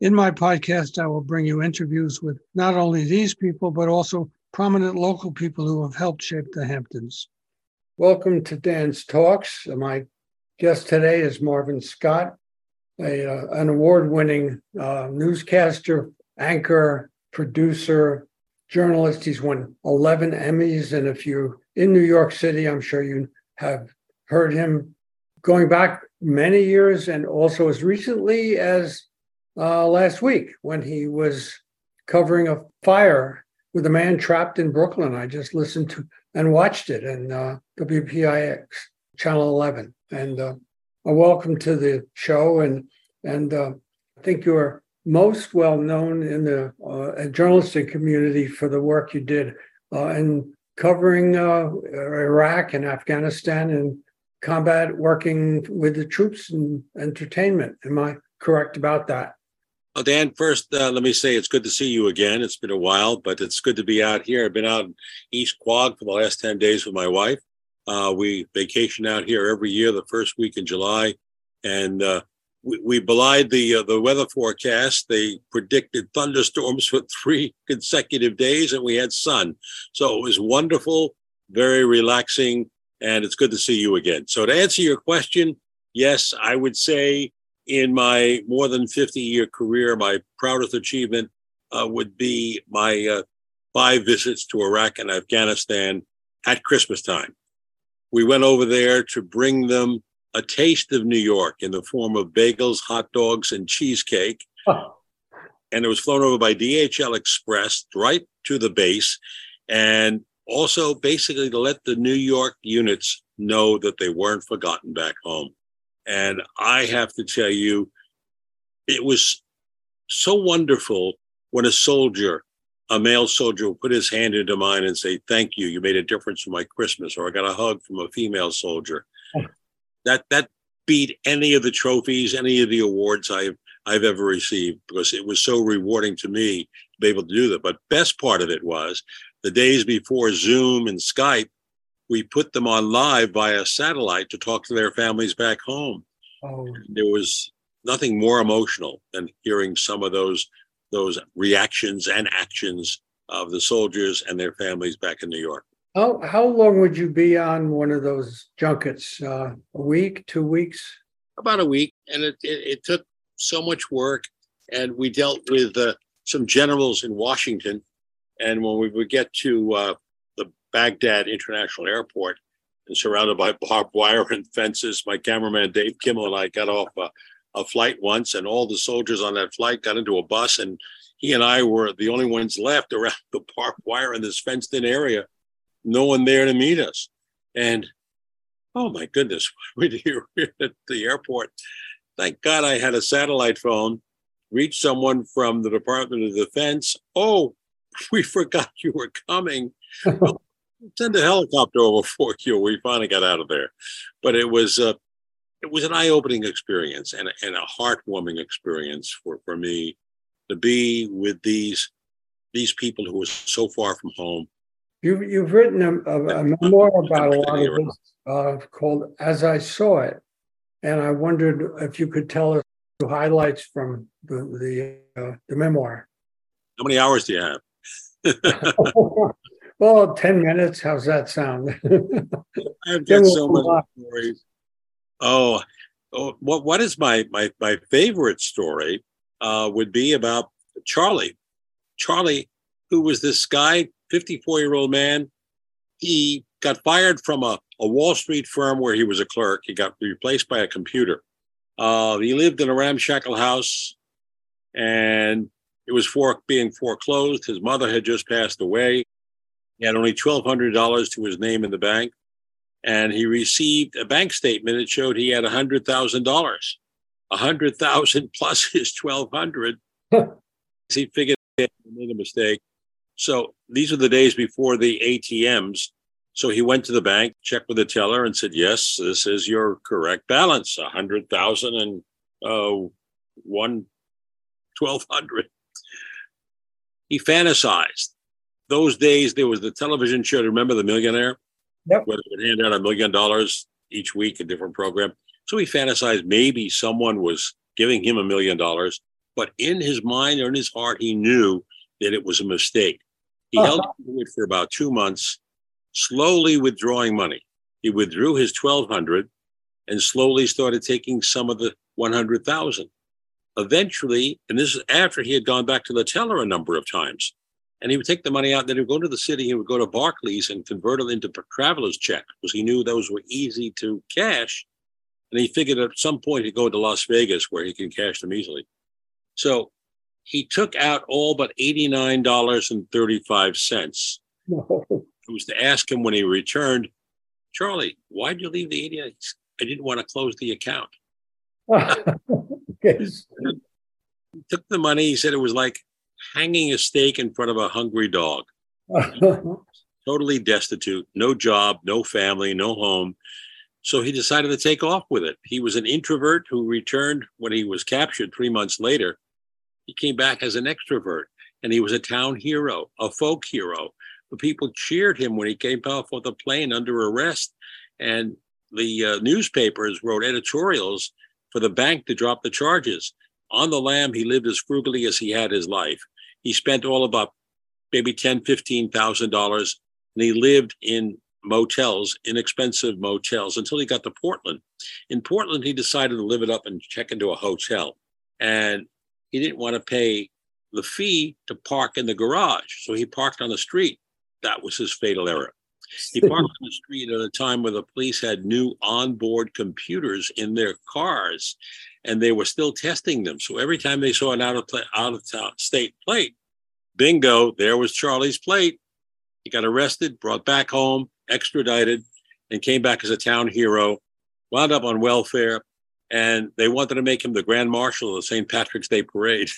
In my podcast, I will bring you interviews with not only these people, but also prominent local people who have helped shape the Hamptons. Welcome to Dan's Talks. My guest today is Marvin Scott, an award-winning newscaster, anchor, producer, journalist. He's won 11 Emmys, and if you're in New York City, I'm sure you have heard him going back many years and also as recently as last week when he was covering a fire with a man trapped in Brooklyn. I just listened to and watched it on WPIX, Channel 11. And welcome to the show. And I think you're most well known in the journalistic community for the work you did in covering Iraq and Afghanistan and combat, working with the troops and entertainment. Am I correct about that? Well, Dan, first, let me say it's good to see you again. It's been a while, but it's good to be out here. I've been out in East Quogue for the last 10 days with my wife. We vacation out here every year, the first week in July. And we belied the weather forecast. They predicted thunderstorms for 3 consecutive days, and we had sun. So it was wonderful, very relaxing, and it's good to see you again. So to answer your question, yes, I would say in my more than 50-year career, my proudest achievement would be my 5 visits to Iraq and Afghanistan at Christmas time. We went over there to bring them a taste of New York in the form of bagels, hot dogs, and cheesecake. Oh. And it was flown over by DHL Express right to the base, and also basically to let the New York units know that they weren't forgotten back home. And I have to tell you, it was so wonderful when a male soldier, would put his hand into mine and say, "Thank you, you made a difference for my Christmas," or I got a hug from a female soldier. That beat any of the trophies, any of the awards I've ever received, because it was so rewarding to me to be able to do that. But best part of it was the days before Zoom and Skype, we put them on live via satellite to talk to their families back home. Oh. There was nothing more emotional than hearing some of those reactions and actions of the soldiers and their families back in New York. How long would you be on one of those junkets? A week, 2 weeks? About a week. And it took so much work. And we dealt with some generals in Washington. And when we would get to Baghdad International Airport, and surrounded by barbed wire and fences. My cameraman, Dave Kimmel, and I got off a flight once, and all the soldiers on that flight got into a bus, and he and I were the only ones left around the barbed wire in this fenced-in area. No one there to meet us. And, oh, my goodness, we're at the airport. Thank God I had a satellite phone, reached someone from the Department of Defense. "Oh, we forgot you were coming." Send a helicopter over for you. We finally got out of there, but it was an eye-opening experience and a heartwarming experience for me to be with these people who were so far from home. You've written a memoir about a lot of this called "As I Saw It," and I wondered if you could tell us the highlights from the memoir. How many hours do you have? Well, 10 minutes. How's that sound? I've got so many stories. Oh, what is my favorite story would be about Charlie. Charlie, who was this guy, 54-year-old man. He got fired from a Wall Street firm where he was a clerk. He got replaced by a computer. He lived in a ramshackle house, and it was being foreclosed. His mother had just passed away. He had only $1,200 to his name in the bank, and he received a bank statement that showed he had $100,000 plus his $1,200. He figured I made a mistake. So these are the days before the ATMs. So he went to the bank, checked with the teller and said, yes, this is your correct balance, 100,000 and 1,200. He fantasized. Those days, there was the television show, remember The Millionaire? Yep. Where they would hand out $1 million each week, a different program. So he fantasized maybe someone was giving him $1 million. But in his mind or in his heart, he knew that it was a mistake. He held on to it for about 2 months, slowly withdrawing money. He withdrew his 1,200 and slowly started taking some of the 100,000. Eventually, and this is after he had gone back to the teller a number of times, and he would take the money out, and then he would go to the city, he would go to Barclays and convert it into traveler's check, because he knew those were easy to cash. And he figured at some point he'd go to Las Vegas where he can cash them easily. So he took out all but $89.35. No. It was to ask him when he returned, Charlie, why did you leave the 89? I didn't want to close the account. Yes. He took the money. He said it was like hanging a steak in front of a hungry dog. Totally destitute, no job, no family, no home. So he decided to take off with it. He was an introvert who returned when he was captured 3 months later. He came back as an extrovert, and he was a town hero, a folk hero. The people cheered him when he came off with a plane under arrest, and the newspapers wrote editorials for the bank to drop the charges. On the lam, he lived as frugally as he had his life. He spent all about maybe $10,000, $15,000, and he lived in motels, inexpensive motels, until he got to Portland. In Portland, he decided to live it up and check into a hotel. And he didn't want to pay the fee to park in the garage, so he parked on the street. That was his fatal error. He parked on the street at a time where the police had new onboard computers in their cars, and they were still testing them. So every time they saw an out of state plate, bingo, there was Charlie's plate. He got arrested, brought back home, extradited, and came back as a town hero, wound up on welfare, and they wanted to make him the Grand Marshal of the St. Patrick's Day Parade.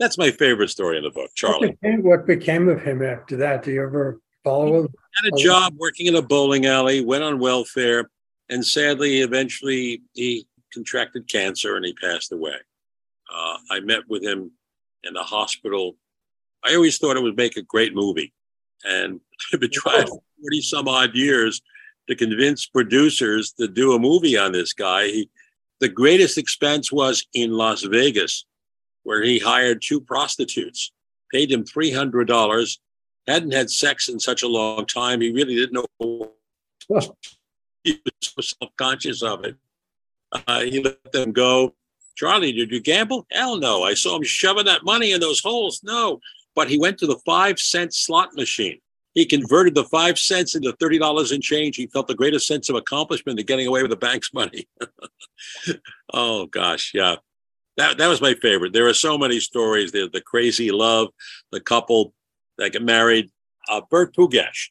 That's my favorite story in the book, Charlie. What became of him after that? Do you ever follow him? He had a job working in a bowling alley, went on welfare, and sadly, eventually, he contracted cancer and he passed away. I met with him in the hospital. I always thought it would make a great movie. And I've been trying for 40 some odd years to convince producers to do a movie on this guy. The greatest expense was in Las Vegas, where he hired two prostitutes, paid him $300, hadn't had sex in such a long time. He really didn't know. He was so self-conscious of it. He let them go. Charlie, did you gamble? Hell no. I saw him shoving that money in those holes. No. But he went to the 5-cent slot machine. He converted the 5 cents into $30 in change. He felt the greatest sense of accomplishment in getting away with the bank's money. Oh, gosh, yeah. That was my favorite. There are so many stories. There's the crazy love, the couple that got married, Bert Pugash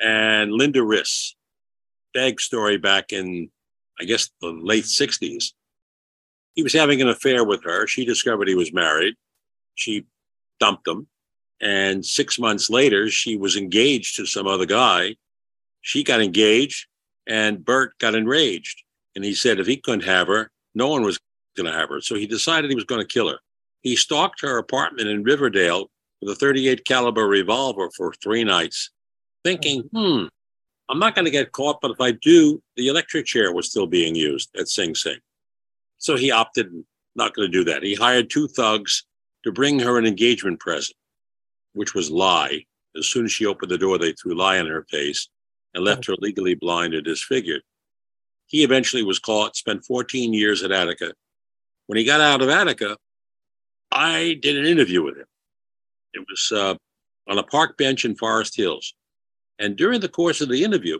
and Linda Riss. Big story back in, I guess, the late 60s. He was having an affair with her. She discovered he was married. She dumped him. And 6 months later, she was engaged to some other guy. She got engaged, and Bert got enraged. And he said if he couldn't have her, no one was going to have her. So he decided he was going to kill her. He stalked her apartment in Riverdale with a 38 caliber revolver for 3 nights, thinking, I'm not going to get caught, but if I do, the electric chair was still being used at Sing Sing. So he opted not going to do that. He hired 2 thugs to bring her an engagement present, which was lye. As soon as she opened the door, they threw lye in her face and left her legally blind and disfigured. He eventually was caught, spent 14 years at Attica. When he got out of Attica, I did an interview with him. It was on a park bench in Forest Hills. And during the course of the interview,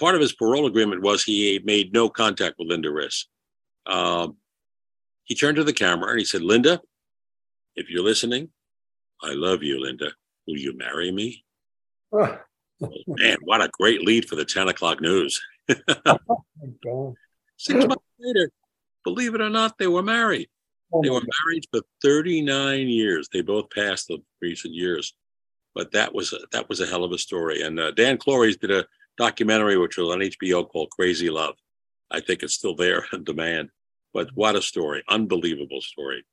part of his parole agreement was he made no contact with Linda Riss. He turned to the camera and he said, Linda, if you're listening, I love you, Linda. Will you marry me? Oh. Man, what a great lead for the 10 o'clock news. Oh, my God. 6 months later, believe it or not, they were married. They were married for 39 years. They both passed in recent years, but that was a hell of a story. And Dan Clories did a documentary which was on HBO called Crazy Love. I think it's still there on demand. But what a story, unbelievable story.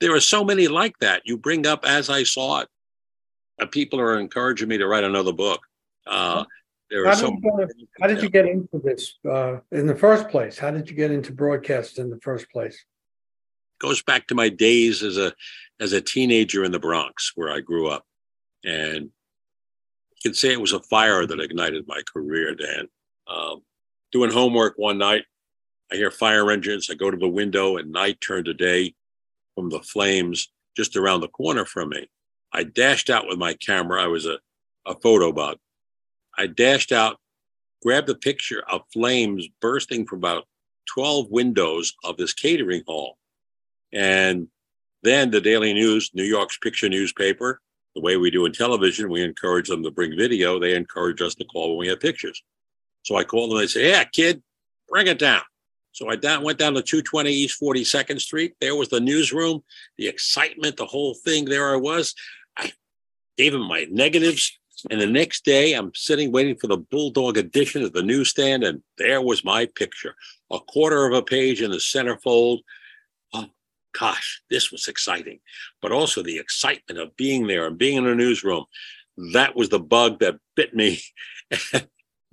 There are so many like that. You bring up As I Saw It. People are encouraging me to write another book. How did you get into this in the first place? How did you get into broadcast in the first place? Goes back to my days as a teenager in the Bronx where I grew up. And you can say it was a fire that ignited my career, Dan. Doing homework one night, I hear fire engines. I go to the window and night turned to day from the flames just around the corner from me. I dashed out with my camera. I was a photo bug. I dashed out, grabbed a picture of flames bursting from about 12 windows of this catering hall. And then the Daily News, New York's picture newspaper, the way we do in television, we encourage them to bring video. They encourage us to call when we have pictures. So I called them and I said, yeah, kid, bring it down. So I went down to 220 East 42nd Street. There was the newsroom, the excitement, the whole thing. There I was. I gave him my negatives. And the next day, I'm sitting waiting for the Bulldog edition of the newsstand. And there was my picture, a quarter of a page in the centerfold. Oh, gosh, this was exciting. But also the excitement of being there and being in a newsroom. That was the bug that bit me.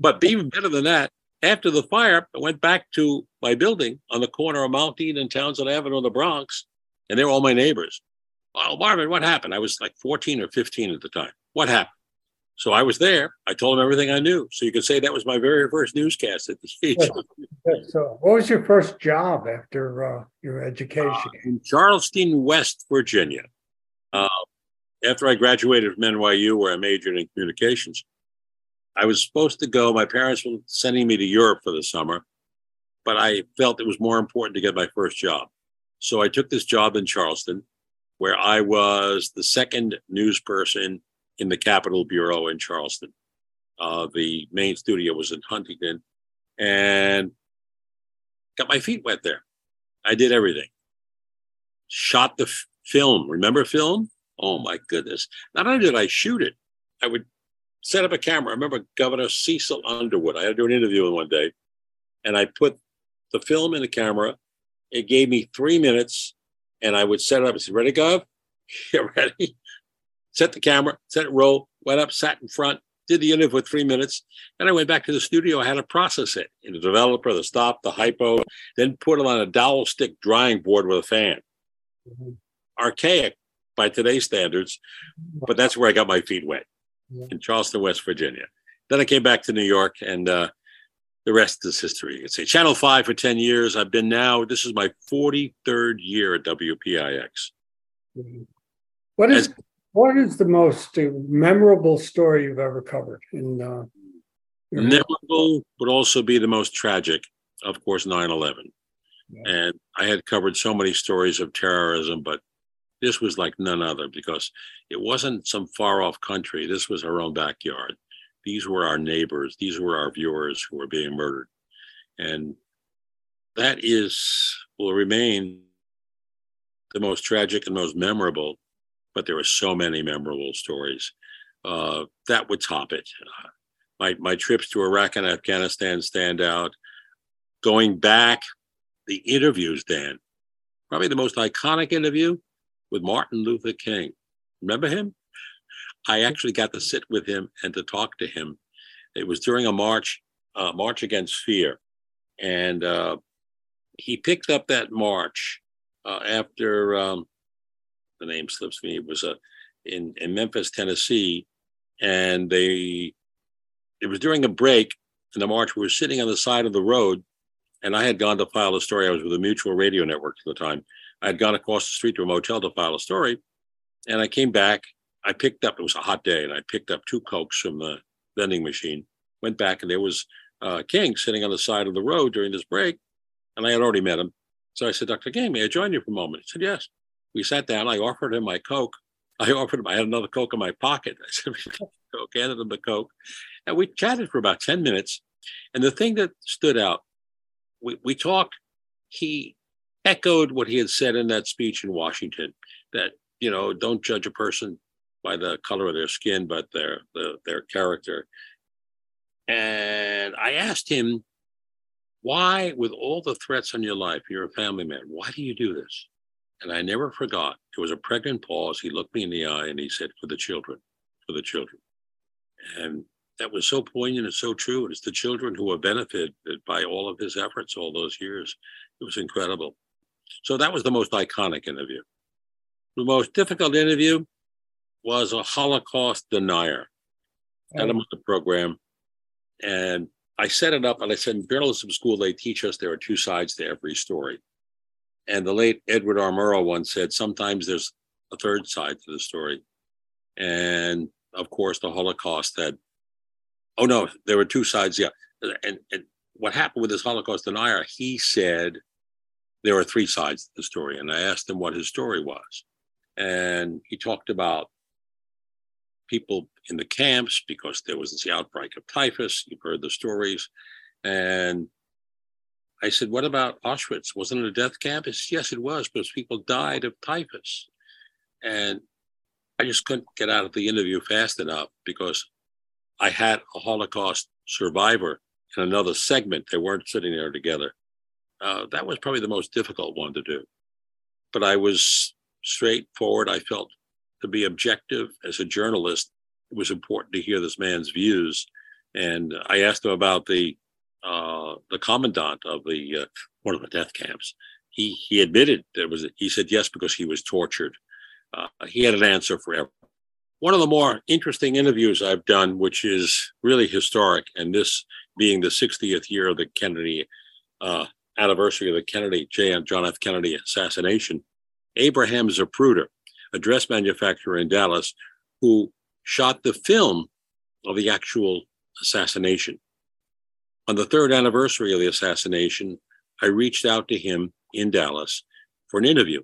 But even better than that, after the fire, I went back to my building on the corner of Mount Dean and Townsend Avenue in the Bronx, and they were all my neighbors. Oh, Marvin, what happened? I was like 14 or 15 at the time. What happened? So I was there. I told them everything I knew. So you could say that was my very first newscast at the stage. So what was your first job after your education? In Charleston, West Virginia. After I graduated from NYU, where I majored in communications, I was supposed to go. My parents were sending me to Europe for the summer, but I felt it was more important to get my first job. So I took this job in Charleston, where I was the second news person in the Capitol Bureau in Charleston. The main studio was in Huntington, and got my feet wet there. I did everything. Shot the film. Remember film? Oh, my goodness. Not only did I shoot it, I would set up a camera. I remember Governor Cecil Underwood. I had to do an interview with him one day, and I put the film in the camera. It gave me 3 minutes, and I would set it up and say, ready, Gov? You ready? Set the camera, set it, roll, went up, sat in front, did the interview for 3 minutes. Then I went back to the studio. I had to process it in the developer, the stop, the hypo, then put it on a dowel stick drying board with a fan. Mm-hmm. Archaic by today's standards, but that's where I got my feet wet. In Charleston, West Virginia. Then I came back to New York, and the rest is history. You could say Channel 5 for 10 years. I've been now, this is my 43rd year at WPIX. What is the most memorable story you've ever covered? Memorable would also be the most tragic, of course, 9/11. Yeah. And I had covered so many stories of terrorism, but this was like none other, because it wasn't some far-off country. This was our own backyard. These were our neighbors. These were our viewers who were being murdered. And that will remain the most tragic and most memorable, but there were so many memorable stories. That would top it. My trips to Iraq and Afghanistan stand out. Going back, the interviews, Dan. Probably the most iconic interview with Martin Luther King. Remember him? I actually got to sit with him and to talk to him. It was during a march against fear. And he picked up that march after, the name slips me, it was in Memphis, Tennessee. And it was during a break in the march. We were sitting on the side of the road, and I had gone to file a story. I was with a mutual radio network at the time. I had gone across the street to a motel to file a story, and I came back. I picked up, it was a hot day, and I picked up 2 Cokes from the vending machine, went back, and there was King sitting on the side of the road during this break, and I had already met him. So I said, Dr. King, may I join you for a moment? He said, yes. We sat down. I offered him my Coke. I had another Coke in my pocket. I said, Coke, handed him the Coke. And we chatted for about 10 minutes. And the thing that stood out, we talked, he echoed what he had said in that speech in Washington, that, you know, don't judge a person by the color of their skin, but their character. And I asked him, why, with all the threats on your life, you're a family man, why do you do this? And I never forgot. There was a pregnant pause. He looked me in the eye and he said, for the children. And that was so poignant and so true. And it's the children who have benefited by all of his efforts all those years. It was incredible. So that was the most iconic interview. The most difficult interview was a Holocaust denier. Right. Had him on the program. And I set it up, and I said, in journalism school, they teach us there are two sides to every story. And the late Edward R. Murrow once said, sometimes there's a third side to the story. And of course, the Holocaust had, oh no, there were two sides. Yeah. And what happened with this Holocaust denier, he said, there are three sides to the story. And I asked him what his story was. And he talked about people in the camps, because there was this outbreak of typhus. You've heard the stories. And I said, what about Auschwitz? Wasn't it a death camp? He said, yes, it was, because people died of typhus. And I just couldn't get out of the interview fast enough, because I had a Holocaust survivor in another segment. They weren't sitting there together. That was probably the most difficult one to do. But I was straightforward. I felt, to be objective as a journalist, it was important to hear this man's views. And I asked him about the commandant of the one of the death camps. He admitted there was. He said yes because he was tortured. He had an answer for everything. One of the more interesting interviews I've done, which is really historic, and this being the 60th year of the Kennedy anniversary of the Kennedy, John F. Kennedy assassination, Abraham Zapruder, a dress manufacturer in Dallas, who shot the film of the actual assassination. On the third anniversary of the assassination, I reached out to him in Dallas for an interview.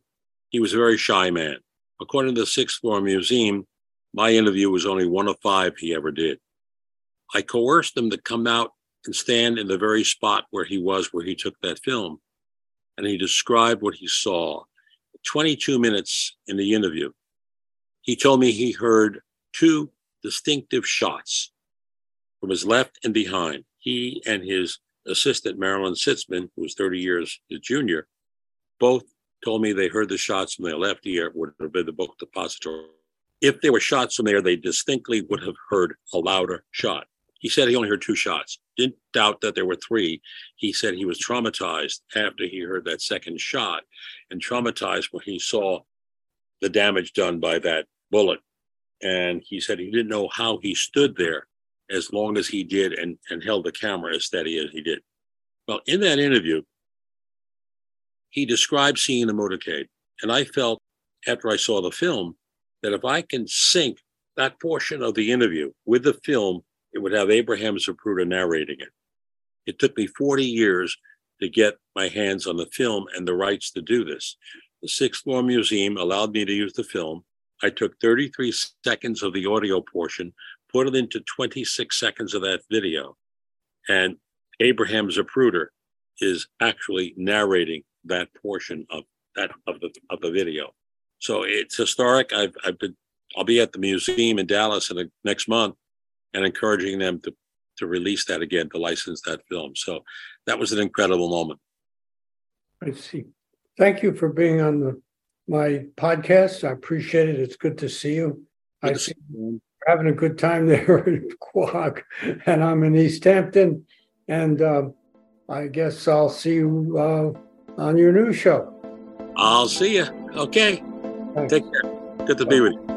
He was a very shy man. According to the Sixth Floor Museum, my interview was only one of five he ever did. I coerced him to come out and stand in the very spot where he took that film. And he described what he saw. 22 minutes in the interview, he told me he heard two distinctive shots from his left and behind. He and his assistant, Marilyn Sitzman, who was 30 years his junior, both told me they heard the shots from their left ear, would have been the book depository. If there were shots from there, they distinctly would have heard a louder shot. He said he only heard two shots. Didn't doubt that there were three. He said he was traumatized after he heard that second shot, and traumatized when he saw the damage done by that bullet. And he said he didn't know how he stood there as long as he did and held the camera as steady as he did. Well, in that interview, he described seeing the motorcade. And I felt, after I saw the film, that if I can sync that portion of the interview with the film, it would have Abraham Zapruder narrating it. It took me 40 years to get my hands on the film and the rights to do this. The Sixth Floor Museum allowed me to use the film. I took 33 seconds of the audio portion, put it into 26 seconds of that video. And Abraham Zapruder is actually narrating that portion of the video. So it's historic. I'll be at the museum in Dallas next month and encouraging them to release that again, to license that film. So that was an incredible moment. I see. Thank you for being on my podcast. I appreciate it. It's good to see you. Good I see you. You're having a good time there in Quogue, and I'm in East Hampton. And I guess I'll see you on your new show. I'll see you. Okay. Thanks. Take care. Good to be with you.